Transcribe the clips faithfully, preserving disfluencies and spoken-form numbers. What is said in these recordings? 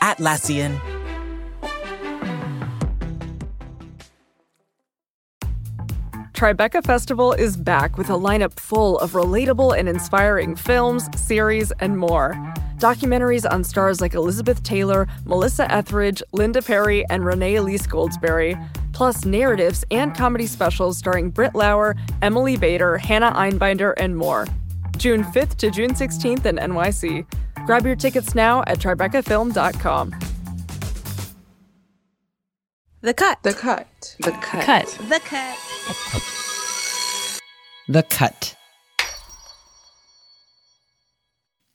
Atlassian. Tribeca Festival is back with a lineup full of relatable and inspiring films, series, and more. Documentaries on stars like Elizabeth Taylor, Melissa Etheridge, Linda Perry, and Renee Elise Goldsberry, plus narratives and comedy specials starring Britt Lauer, Emily Bader, Hannah Einbinder, and more. June fifth to June sixteenth in N Y C. Grab your tickets now at Tribeca Film dot com. The Cut. The Cut. The Cut. Cut. The Cut. The Cut.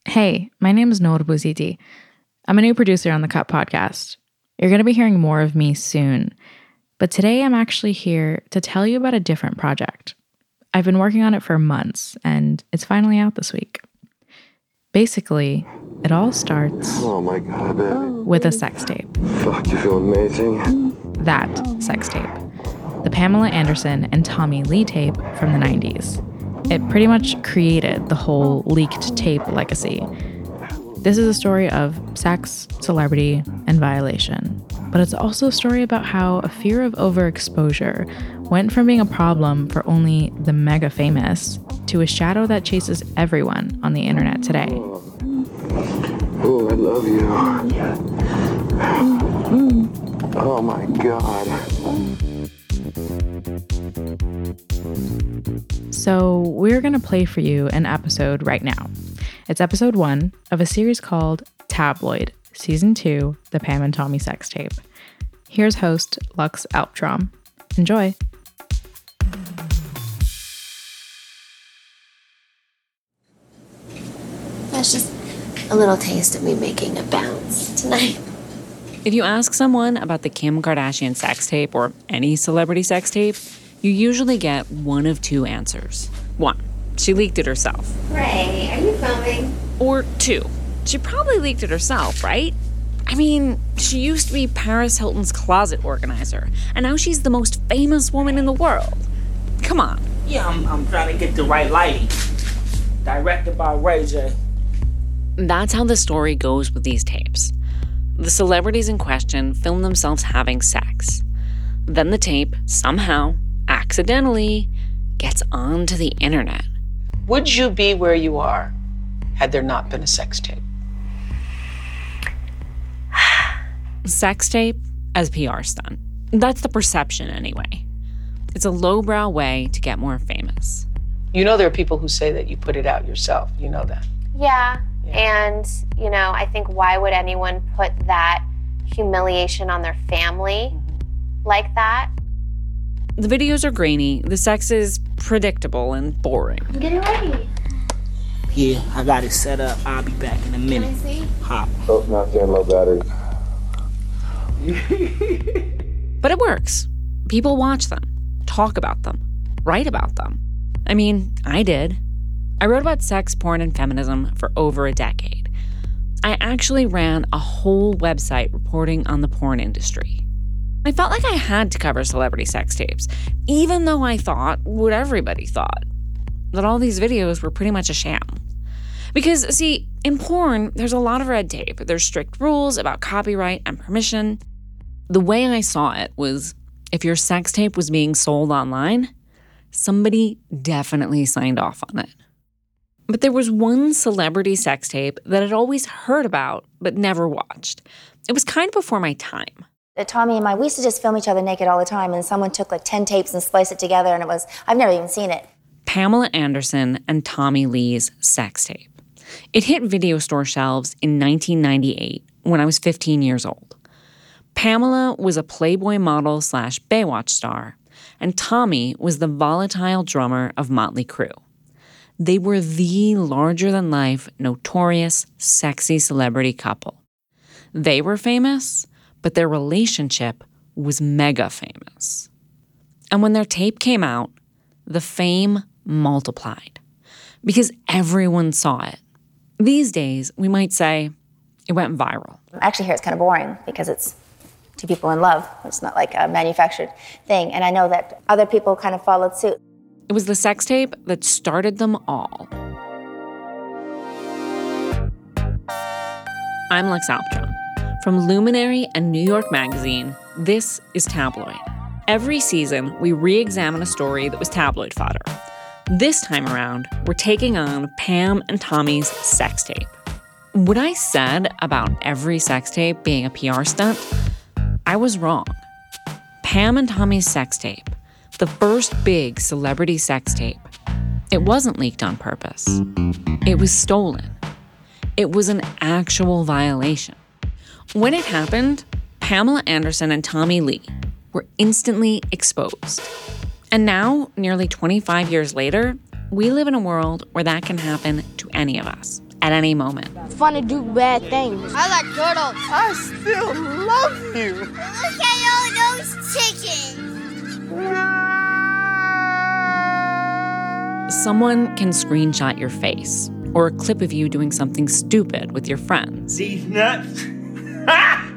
Hey, my name is Noor Buzidi. I'm a new producer on The Cut podcast. You're going to be hearing more of me soon. But today I'm actually here to tell you about a different project. I've been working on it for months, and it's finally out this week. Basically, it all starts oh my God, baby. with a sex tape. Fuck, you feel amazing. That sex tape. The Pamela Anderson and Tommy Lee tape from the nineties. It pretty much created the whole leaked tape legacy. This is a story of sex, celebrity, and violation. But it's also a story about how a fear of overexposure went from being a problem for only the mega famous to a shadow that chases everyone on the internet today. Oh, I love you. Oh my God. So we're going to play for you an episode right now. It's episode one of a series called Tabloid, season two, the Pam and Tommy sex tape. Here's host Lux Alptraum. Enjoy. That's just a little taste of me making a bounce tonight. If you ask someone about the Kim Kardashian sex tape or any celebrity sex tape, you usually get one of two answers. One, she leaked it herself. Ray, are you filming? Or two, she probably leaked it herself, right? I mean, she used to be Paris Hilton's closet organizer, and now she's the most famous woman in the world. Come on. Yeah, I'm, I'm trying to get the right lighting. Directed by Ray J. That's how the story goes with these tapes. The celebrities in question film themselves having sex. Then the tape, somehow, accidentally, gets onto the internet. Would you be where you are had there not been a sex tape? Sex tape as P R stunt. That's the perception anyway. It's a lowbrow way to get more famous. You know there are people who say that you put it out yourself. You know that. Yeah. And, you know, I think why would anyone put that humiliation on their family like that? The videos are grainy, the sex is predictable and boring. I'm getting ready. Yeah, I got it set up. I'll be back in a minute. Can I see? Hop. Oh, not getting low battery. But it works. People watch them, talk about them, write about them. I mean, I did. I wrote about sex, porn, and feminism for over a decade. I actually ran a whole website reporting on the porn industry. I felt like I had to cover celebrity sex tapes, even though I thought what everybody thought, that all these videos were pretty much a sham. Because, see, in porn, there's a lot of red tape. There's strict rules about copyright and permission. The way I saw it was if your sex tape was being sold online, somebody definitely signed off on it. But there was one celebrity sex tape that I'd always heard about but never watched. It was kind of before my time. Tommy and I, we used to just film each other naked all the time, and someone took like ten tapes and spliced it together, and it was, I've never even seen it. Pamela Anderson and Tommy Lee's sex tape. It hit video store shelves in nineteen ninety-eight when I was fifteen years old. Pamela was a Playboy model slash Baywatch star, and Tommy was the volatile drummer of Motley Crue. They were the larger-than-life, notorious, sexy celebrity couple. They were famous, but their relationship was mega famous. And when their tape came out, the fame multiplied because everyone saw it. These days, we might say it went viral. I actually hear it's kind of boring because it's two people in love. It's not like a manufactured thing. And I know that other people kind of followed suit. It was the sex tape that started them all. I'm Lux Alptraum. From Luminary and New York Magazine, this is Tabloid. Every season, we re-examine a story that was tabloid fodder. This time around, we're taking on Pam and Tommy's sex tape. What I said about every sex tape being a P R stunt, I was wrong. Pam and Tommy's sex tape, the first big celebrity sex tape, it wasn't leaked on purpose. It was stolen. It was an actual violation. When it happened, Pamela Anderson and Tommy Lee were instantly exposed. And now, nearly twenty-five years later, we live in a world where that can happen to any of us at any moment. It's fun to do bad things. I like turtles. I still love you. Look at all those chickens. Someone can screenshot your face or a clip of you doing something stupid with your friends. These nuts. Ha!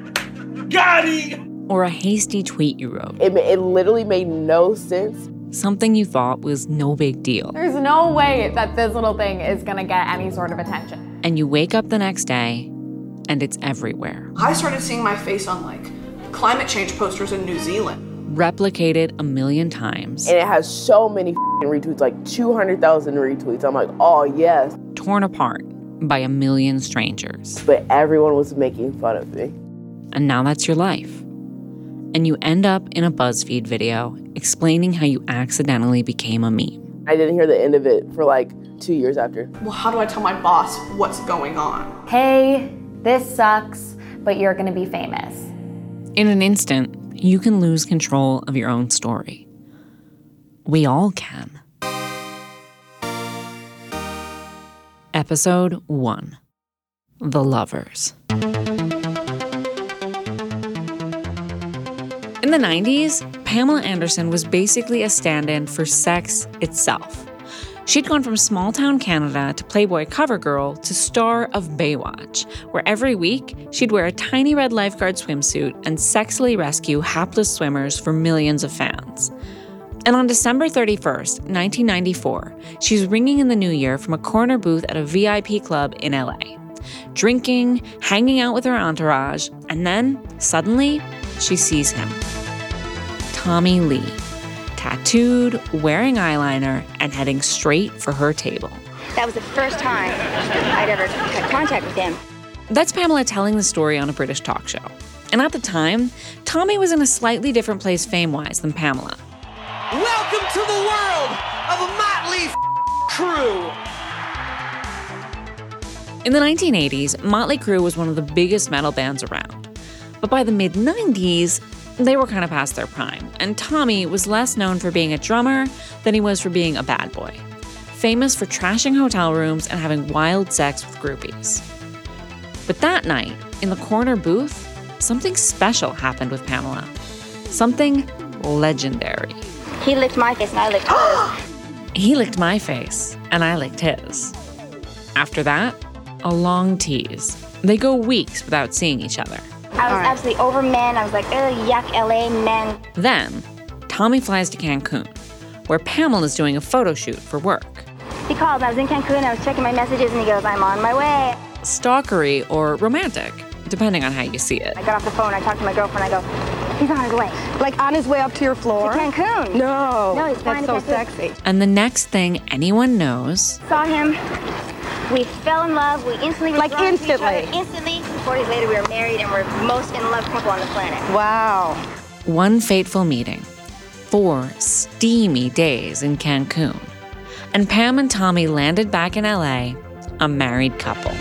Got it! Or a hasty tweet you wrote. It, it literally made no sense. Something you thought was no big deal. There's no way that this little thing is going to get any sort of attention. And you wake up the next day, and it's everywhere. I started seeing my face on, like, climate change posters in New Zealand. Replicated a million times. And it has so many f***ing retweets, like two hundred thousand retweets. I'm like, oh, yes. Torn apart by a million strangers. But everyone was making fun of me. And now that's your life. And you end up in a BuzzFeed video explaining how you accidentally became a meme. I didn't hear the end of it for like two years after. Well, how do I tell my boss what's going on? Hey, this sucks, but you're gonna be famous. In an instant, you can lose control of your own story. We all can. Episode one, The Lovers. In the nineties, Pamela Anderson was basically a stand-in for sex itself. She'd gone from small-town Canada to Playboy cover girl to star of Baywatch, where every week she'd wear a tiny red lifeguard swimsuit and sexily rescue hapless swimmers for millions of fans. And on December thirty-first, nineteen ninety-four, she's ringing in the new year from a corner booth at a V I P club in L A, drinking, hanging out with her entourage, and then, suddenly, she sees him. Tommy Lee, tattooed, wearing eyeliner, and heading straight for her table. That was the first time I'd ever had contact with him. That's Pamela telling the story on a British talk show. And at the time, Tommy was in a slightly different place fame-wise than Pamela. Welcome to the world of a Motley Crue. In the nineteen eighties, Motley Crue was one of the biggest metal bands around. But by the mid-nineties, they were kind of past their prime, and Tommy was less known for being a drummer than he was for being a bad boy, famous for trashing hotel rooms and having wild sex with groupies. But that night, in the corner booth, something special happened with Pamela. Something legendary. He licked my face and I licked his. He licked my face and I licked his. After that, a long tease. They go weeks without seeing each other. I was absolutely over men. I was like, oh, yuck, L A men. Then, Tommy flies to Cancun, where Pamela's doing a photo shoot for work. He called, I was in Cancun, I was checking my messages, and he goes, I'm on my way. Stalkery or romantic, depending on how you see it. I got off the phone, I talked to my girlfriend, I go, he's on his way. Like, on his way up to your floor? To Cancun. No. No, he's flying to Cancun. That's so sexy. And the next thing anyone knows... Saw him. We fell in love. We instantly were like drawn instantly. To each other. Instantly. Four days later, we were married, and we're most in love couple on the planet. Wow. One fateful meeting, four steamy days in Cancun, and Pam and Tommy landed back in L A, a married couple.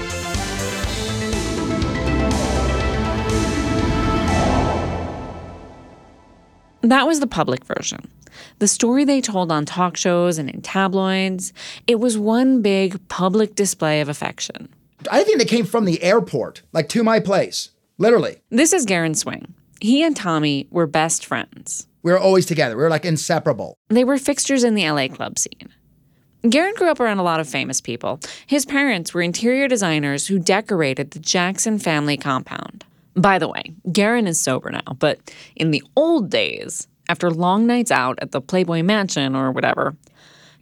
That was the public version. The story they told on talk shows and in tabloids, it was one big public display of affection. I think they came from the airport, like to my place. Literally. This is Garen Swing. He and Tommy were best friends. We were always together. We were like inseparable. They were fixtures in the L A club scene. Garen grew up around a lot of famous people. His parents were interior designers who decorated the Jackson family compound. By the way, Garen is sober now, but in the old days, after long nights out at the Playboy Mansion or whatever,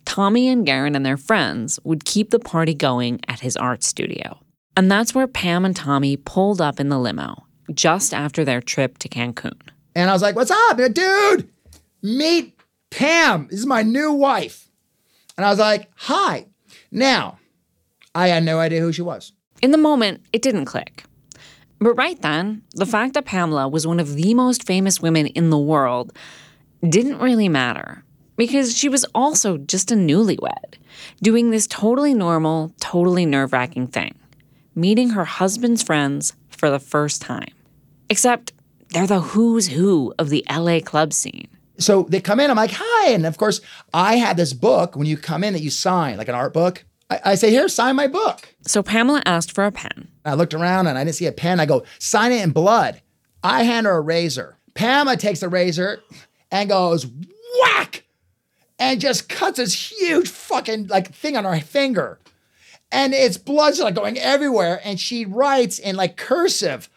Tommy and Garen and their friends would keep the party going at his art studio. And that's where Pam and Tommy pulled up in the limo, just after their trip to Cancun. And I was like, what's up, dude? Meet Pam. This is my new wife. And I was like, hi. Now, I had no idea who she was. In the moment, it didn't click. But right then, the fact that Pamela was one of the most famous women in the world didn't really matter, because she was also just a newlywed, doing this totally normal, totally nerve-wracking thing, meeting her husband's friends for the first time. Except they're the who's who of the L A club scene. So they come in, I'm like, hi. And of course, I had this book when you come in that you sign, like an art book. I, I say, here, sign my book. So Pamela asked for a pen. I looked around and I didn't see a pen. I go, sign it in blood. I hand her a razor. Pamela takes the razor and goes, whack! And just cuts this huge fucking like thing on her finger. And it's blood like going everywhere. And she writes in like cursive,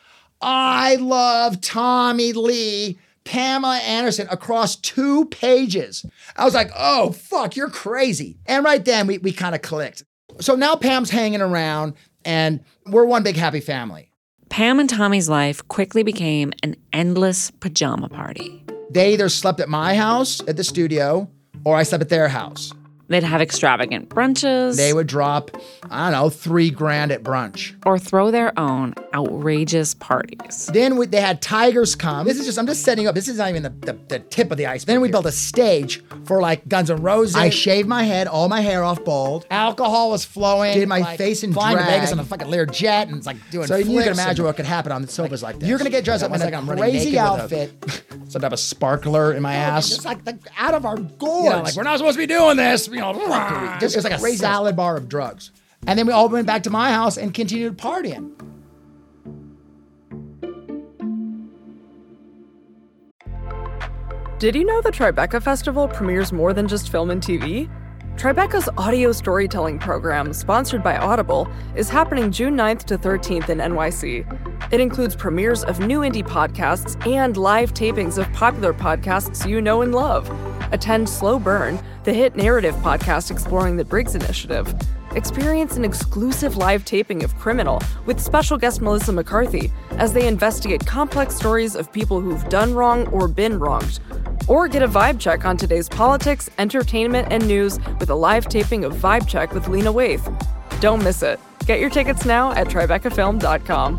I love Tommy Lee, Pamela Anderson, across two pages. I was like, oh, fuck, you're crazy. And right then we, we kind of clicked. So now Pam's hanging around and we're one big happy family. Pam and Tommy's life quickly became an endless pajama party. They either slept at my house at the studio or I slept at their house. They'd have extravagant brunches. They would drop, I don't know, three grand at brunch. Or throw their own outrageous parties. Then we, they had tigers come. This is just, I'm just setting up. This is not even the, the, the tip of the iceberg. Then we built a stage for like Guns N' Roses. I shaved my head, all my hair off bald. Alcohol was flowing. Did my like, face in flying drag. Flying to Vegas on a fucking Lear jet and it's like doing so flips. So you can imagine what could happen on the sofas like, like this. You're going to get dressed up in like a crazy outfit. So I'd have a sparkler in my no, ass. It's like the, out of our gourds. You know, like we're not supposed to be doing this. You know, rah, just, it was like a crazy salad bar of drugs. And then we all went back to my house and continued partying. Did you know the Tribeca Festival premieres more than just film and T V? Tribeca's audio storytelling program, sponsored by Audible, is happening June ninth to thirteenth in N Y C. It includes premieres of new indie podcasts and live tapings of popular podcasts you know and love. Attend Slow Burn, the hit narrative podcast exploring the Briggs Initiative. Experience an exclusive live taping of Criminal with special guest Melissa McCarthy as they investigate complex stories of people who've done wrong or been wronged. Or get a vibe check on today's politics, entertainment, and news with a live taping of Vibe Check with Lena Waithe. Don't miss it. Get your tickets now at Tribeca Film dot com.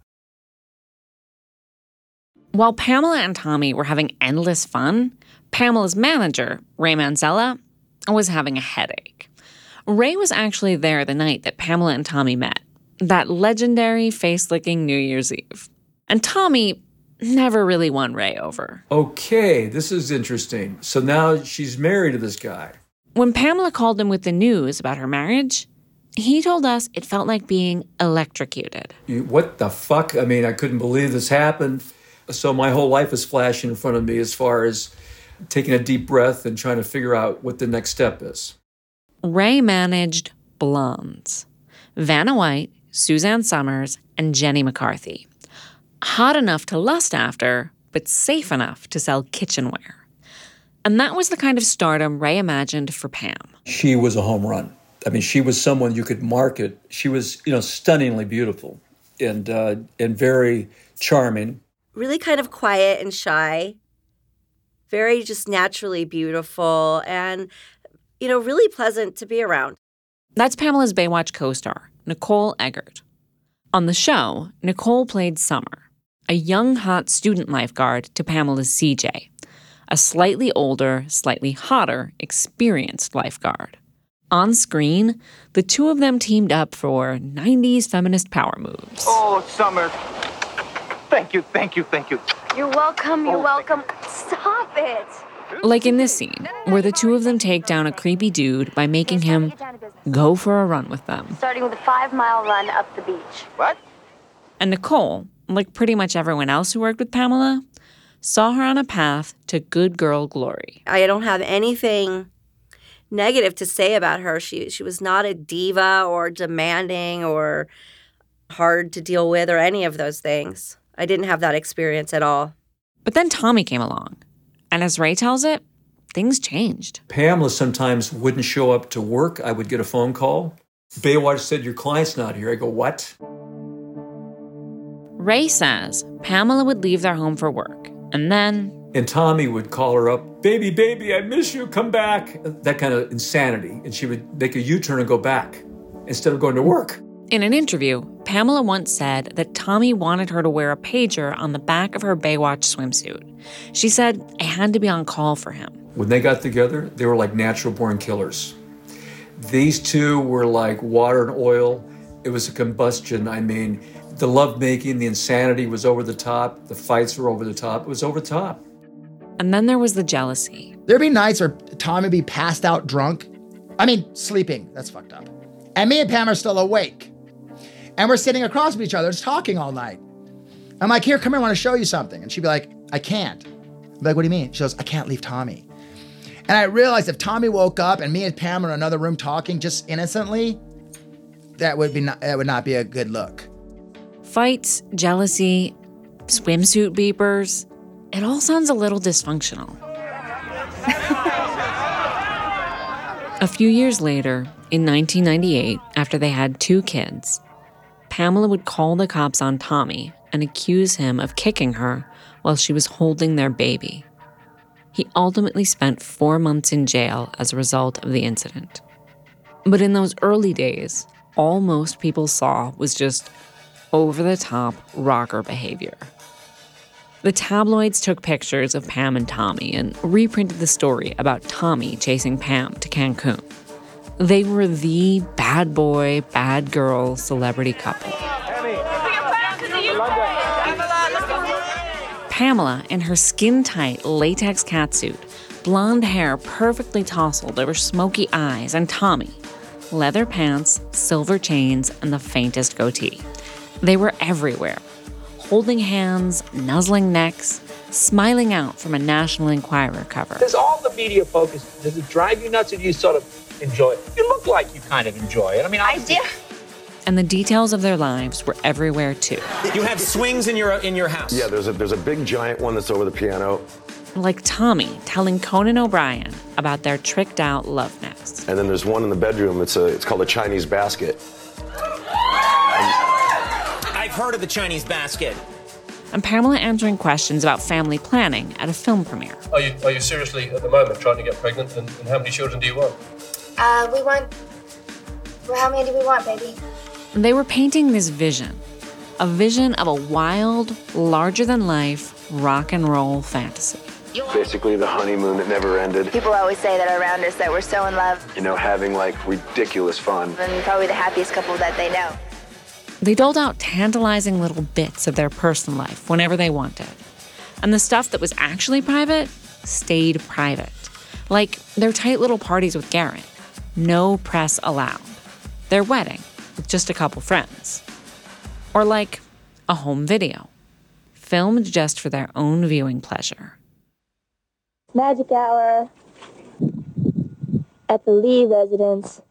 While Pamela and Tommy were having endless fun, Pamela's manager, Ray Manzella, was having a headache. Ray was actually there the night that Pamela and Tommy met, that legendary face-licking New Year's Eve. And Tommy never really won Ray over. Okay, this is interesting. So now she's married to this guy. When Pamela called him with the news about her marriage, he told us it felt like being electrocuted. You, what the fuck? I mean, I couldn't believe this happened. So my whole life is flashing in front of me as far as taking a deep breath and trying to figure out what the next step is. Ray managed blondes, Vanna White, Suzanne Summers, and Jenny McCarthy. Hot enough to lust after, but safe enough to sell kitchenware. And that was the kind of stardom Ray imagined for Pam. She was a home run. I mean, she was someone you could market. She was, you know, stunningly beautiful and uh, and very charming. Really kind of quiet and shy. Very just naturally beautiful and, you know, really pleasant to be around. That's Pamela's Baywatch co-star, Nicole Eggert. On the show, Nicole played Summer, a young, hot student lifeguard to Pamela's C J, a slightly older, slightly hotter, experienced lifeguard. On screen, the two of them teamed up for nineties feminist power moves. Oh, Summer. Thank you, thank you, thank you. You're welcome, you're oh, welcome. You. Stop it. Like in this scene, where the two of them take down a creepy dude by making him go for a run with them. Starting with a five-mile run up the beach. What? And Nicole, like pretty much everyone else who worked with Pamela, saw her on a path to good girl glory. I don't have anything negative to say about her. She she was not a diva or demanding or hard to deal with or any of those things. I didn't have that experience at all. But then Tommy came along, and as Ray tells it, things changed. Pamela sometimes wouldn't show up to work. I would get a phone call. Baywatch said, your client's not here. I go, what? Ray says Pamela would leave their home for work, and then... And Tommy would call her up, baby, baby, I miss you, come back. That kind of insanity. And she would make a U-turn and go back instead of going to work. In an interview, Pamela once said that Tommy wanted her to wear a pager on the back of her Baywatch swimsuit. She said, I had to be on call for him. When they got together, they were like natural-born killers. These two were like water and oil. It was a combustion. I mean, the lovemaking, the insanity was over the top. The fights were over the top. It was over the top. And then there was the jealousy. There'd be nights where Tommy would be passed out drunk. I mean, sleeping. That's fucked up. And me and Pam are still awake. And we're sitting across from each other, just talking all night. I'm like, here, come here, I want to show you something. And she'd be like, I can't. I'm like, what do you mean? She goes, I can't leave Tommy. And I realized if Tommy woke up and me and Pam were in another room talking just innocently, that would be not, that would not be a good look. Fights, jealousy, swimsuit beepers. It all sounds a little dysfunctional. A few years later, in nineteen ninety-eight, after they had two kids, Pamela would call the cops on Tommy and accuse him of kicking her while she was holding their baby. He ultimately spent four months in jail as a result of the incident. But in those early days, all most people saw was just over-the-top rocker behavior. The tabloids took pictures of Pam and Tommy and reprinted the story about Tommy chasing Pam to Cancun. They were the bad boy, bad girl celebrity couple. Pamela, in her skin-tight latex catsuit, blonde hair perfectly tousled over smoky eyes, and Tommy, leather pants, silver chains, and the faintest goatee. They were everywhere. Holding hands, nuzzling necks, smiling out from a National Enquirer cover. There's all the media focus. Does it drive you nuts or do you sort of enjoy it? You look like you kind of enjoy it. I mean, I do. And the details of their lives were everywhere, too. You have swings in your in your house. Yeah, there's a, there's a big giant one that's over the piano. Like Tommy telling Conan O'Brien about their tricked-out love nest. And then there's one in the bedroom. It's a it's called a Chinese basket. I've heard of the Chinese basket. And Pamela answering questions about family planning at a film premiere. Are you are you seriously at the moment trying to get pregnant? And, and how many children do you want? Uh, we want. Well, how many do we want, baby? They were painting this vision, a vision of a wild, larger-than-life rock and roll fantasy. Basically, the honeymoon that never ended. People always say that around us that we're so in love. You know, having like ridiculous fun. And probably the happiest couple that they know. They doled out tantalizing little bits of their personal life whenever they wanted. And the stuff that was actually private stayed private. Like their tight little parties with Garen. No press allowed. Their wedding with just a couple friends. Or like a home video. Filmed just for their own viewing pleasure. Magic hour at the Lee residence.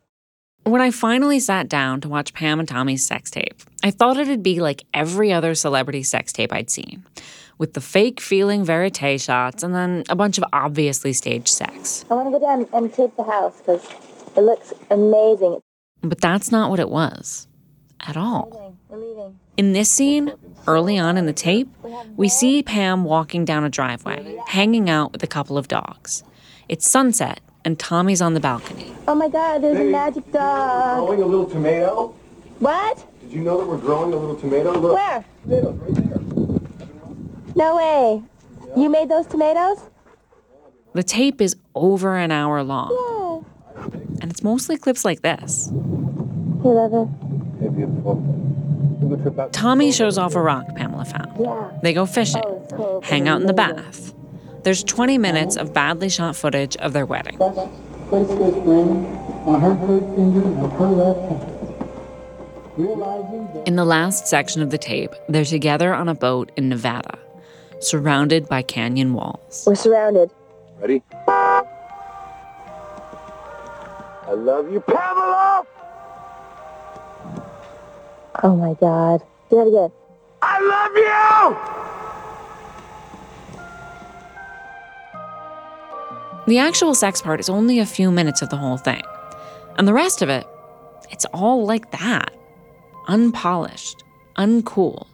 When I finally sat down to watch Pam and Tommy's sex tape, I thought it'd be like every other celebrity sex tape I'd seen, with the fake feeling verite shots and then a bunch of obviously staged sex. I want to go down and tape the house because it looks amazing. But that's not what it was. At all. We're leaving. We're leaving. In this scene, early on in the tape, we see Pam walking down a driveway, hanging out with a couple of dogs. It's sunset. And Tommy's on the balcony. Oh my God, there's hey, a magic dog. Growing a little tomato? What? Did you know that we're growing a little tomato? Look. Where? Tomatoes, right there. No way. Yeah. You made those tomatoes? The tape is over an hour long. Yeah. And it's mostly clips like this. Hey, lover. Hey, beautiful. Tommy shows off a rock Pamela found. Yeah. They go fishing, oh, cool. hang out in the bath. There's twenty minutes of badly shot footage of their wedding. That's place is ring on her third finger and her left hand. In the last section of the tape, they're together on a boat in Nevada, surrounded by canyon walls. We're surrounded. Ready? I love you, Pamela! Oh, my God. Do that again. I love you! The actual sex part is only a few minutes of the whole thing. And the rest of it, it's all like that. Unpolished, uncool,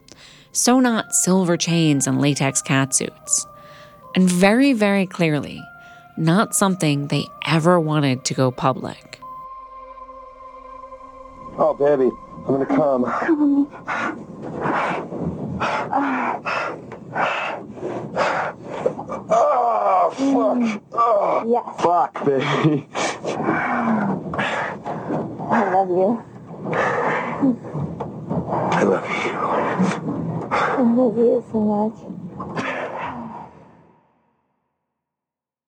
so not silver chains and latex catsuits. And very, very clearly, not something they ever wanted to go public. Oh, baby, I'm gonna come. Come on. Oh, fuck. Oh, yes. Fuck, baby. I love you. I love you. I love you so much.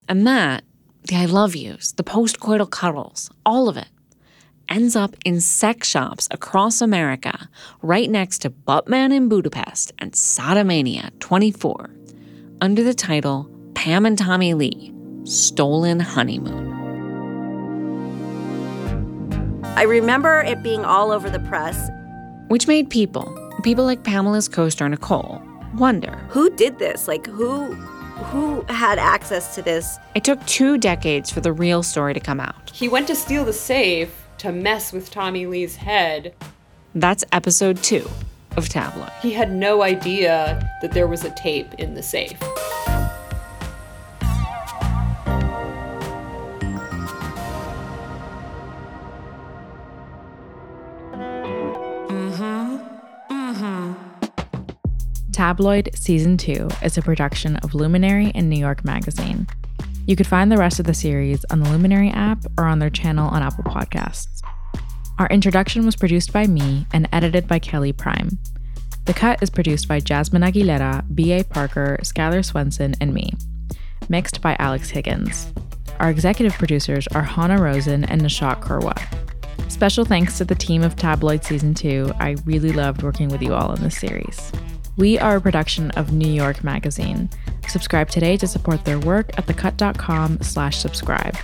And that, the I love yous, the post-coital cuddles, all of it, ends up in sex shops across America, right next to Buttman in Budapest and Sodomania twenty-four, under the title Pam and Tommy Lee, Stolen Honeymoon. I remember it being all over the press. Which made people, people like Pamela's co-star Nicole, wonder. Who did this? Like, who who had access to this? It took two decades for the real story to come out. He went to steal the safe to mess with Tommy Lee's head. That's episode two of Tabloid. He had no idea that there was a tape in the safe. Tabloid Season two is a production of Luminary and New York Magazine. You could find the rest of the series on the Luminary app or on their channel on Apple Podcasts. Our introduction was produced by me and edited by Kelly Prime. The Cut is produced by Jasmine Aguilera, B A. Parker, Skylar Swenson, and me. Mixed by Alex Higgins. Our executive producers are Hannah Rosen and Nishat Kurwa. Special thanks to the team of Tabloid Season two. I really loved working with you all in this series. We are a production of New York Magazine. Subscribe today to support their work at thecut.com slash subscribe.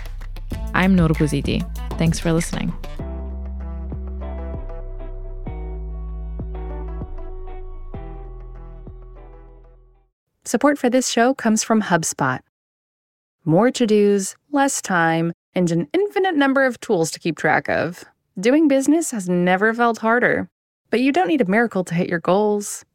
I'm Noor Buzidi. Thanks for listening. Support for this show comes from HubSpot. More to-dos, less time, and an infinite number of tools to keep track of. Doing business has never felt harder. But you don't need a miracle to hit your goals.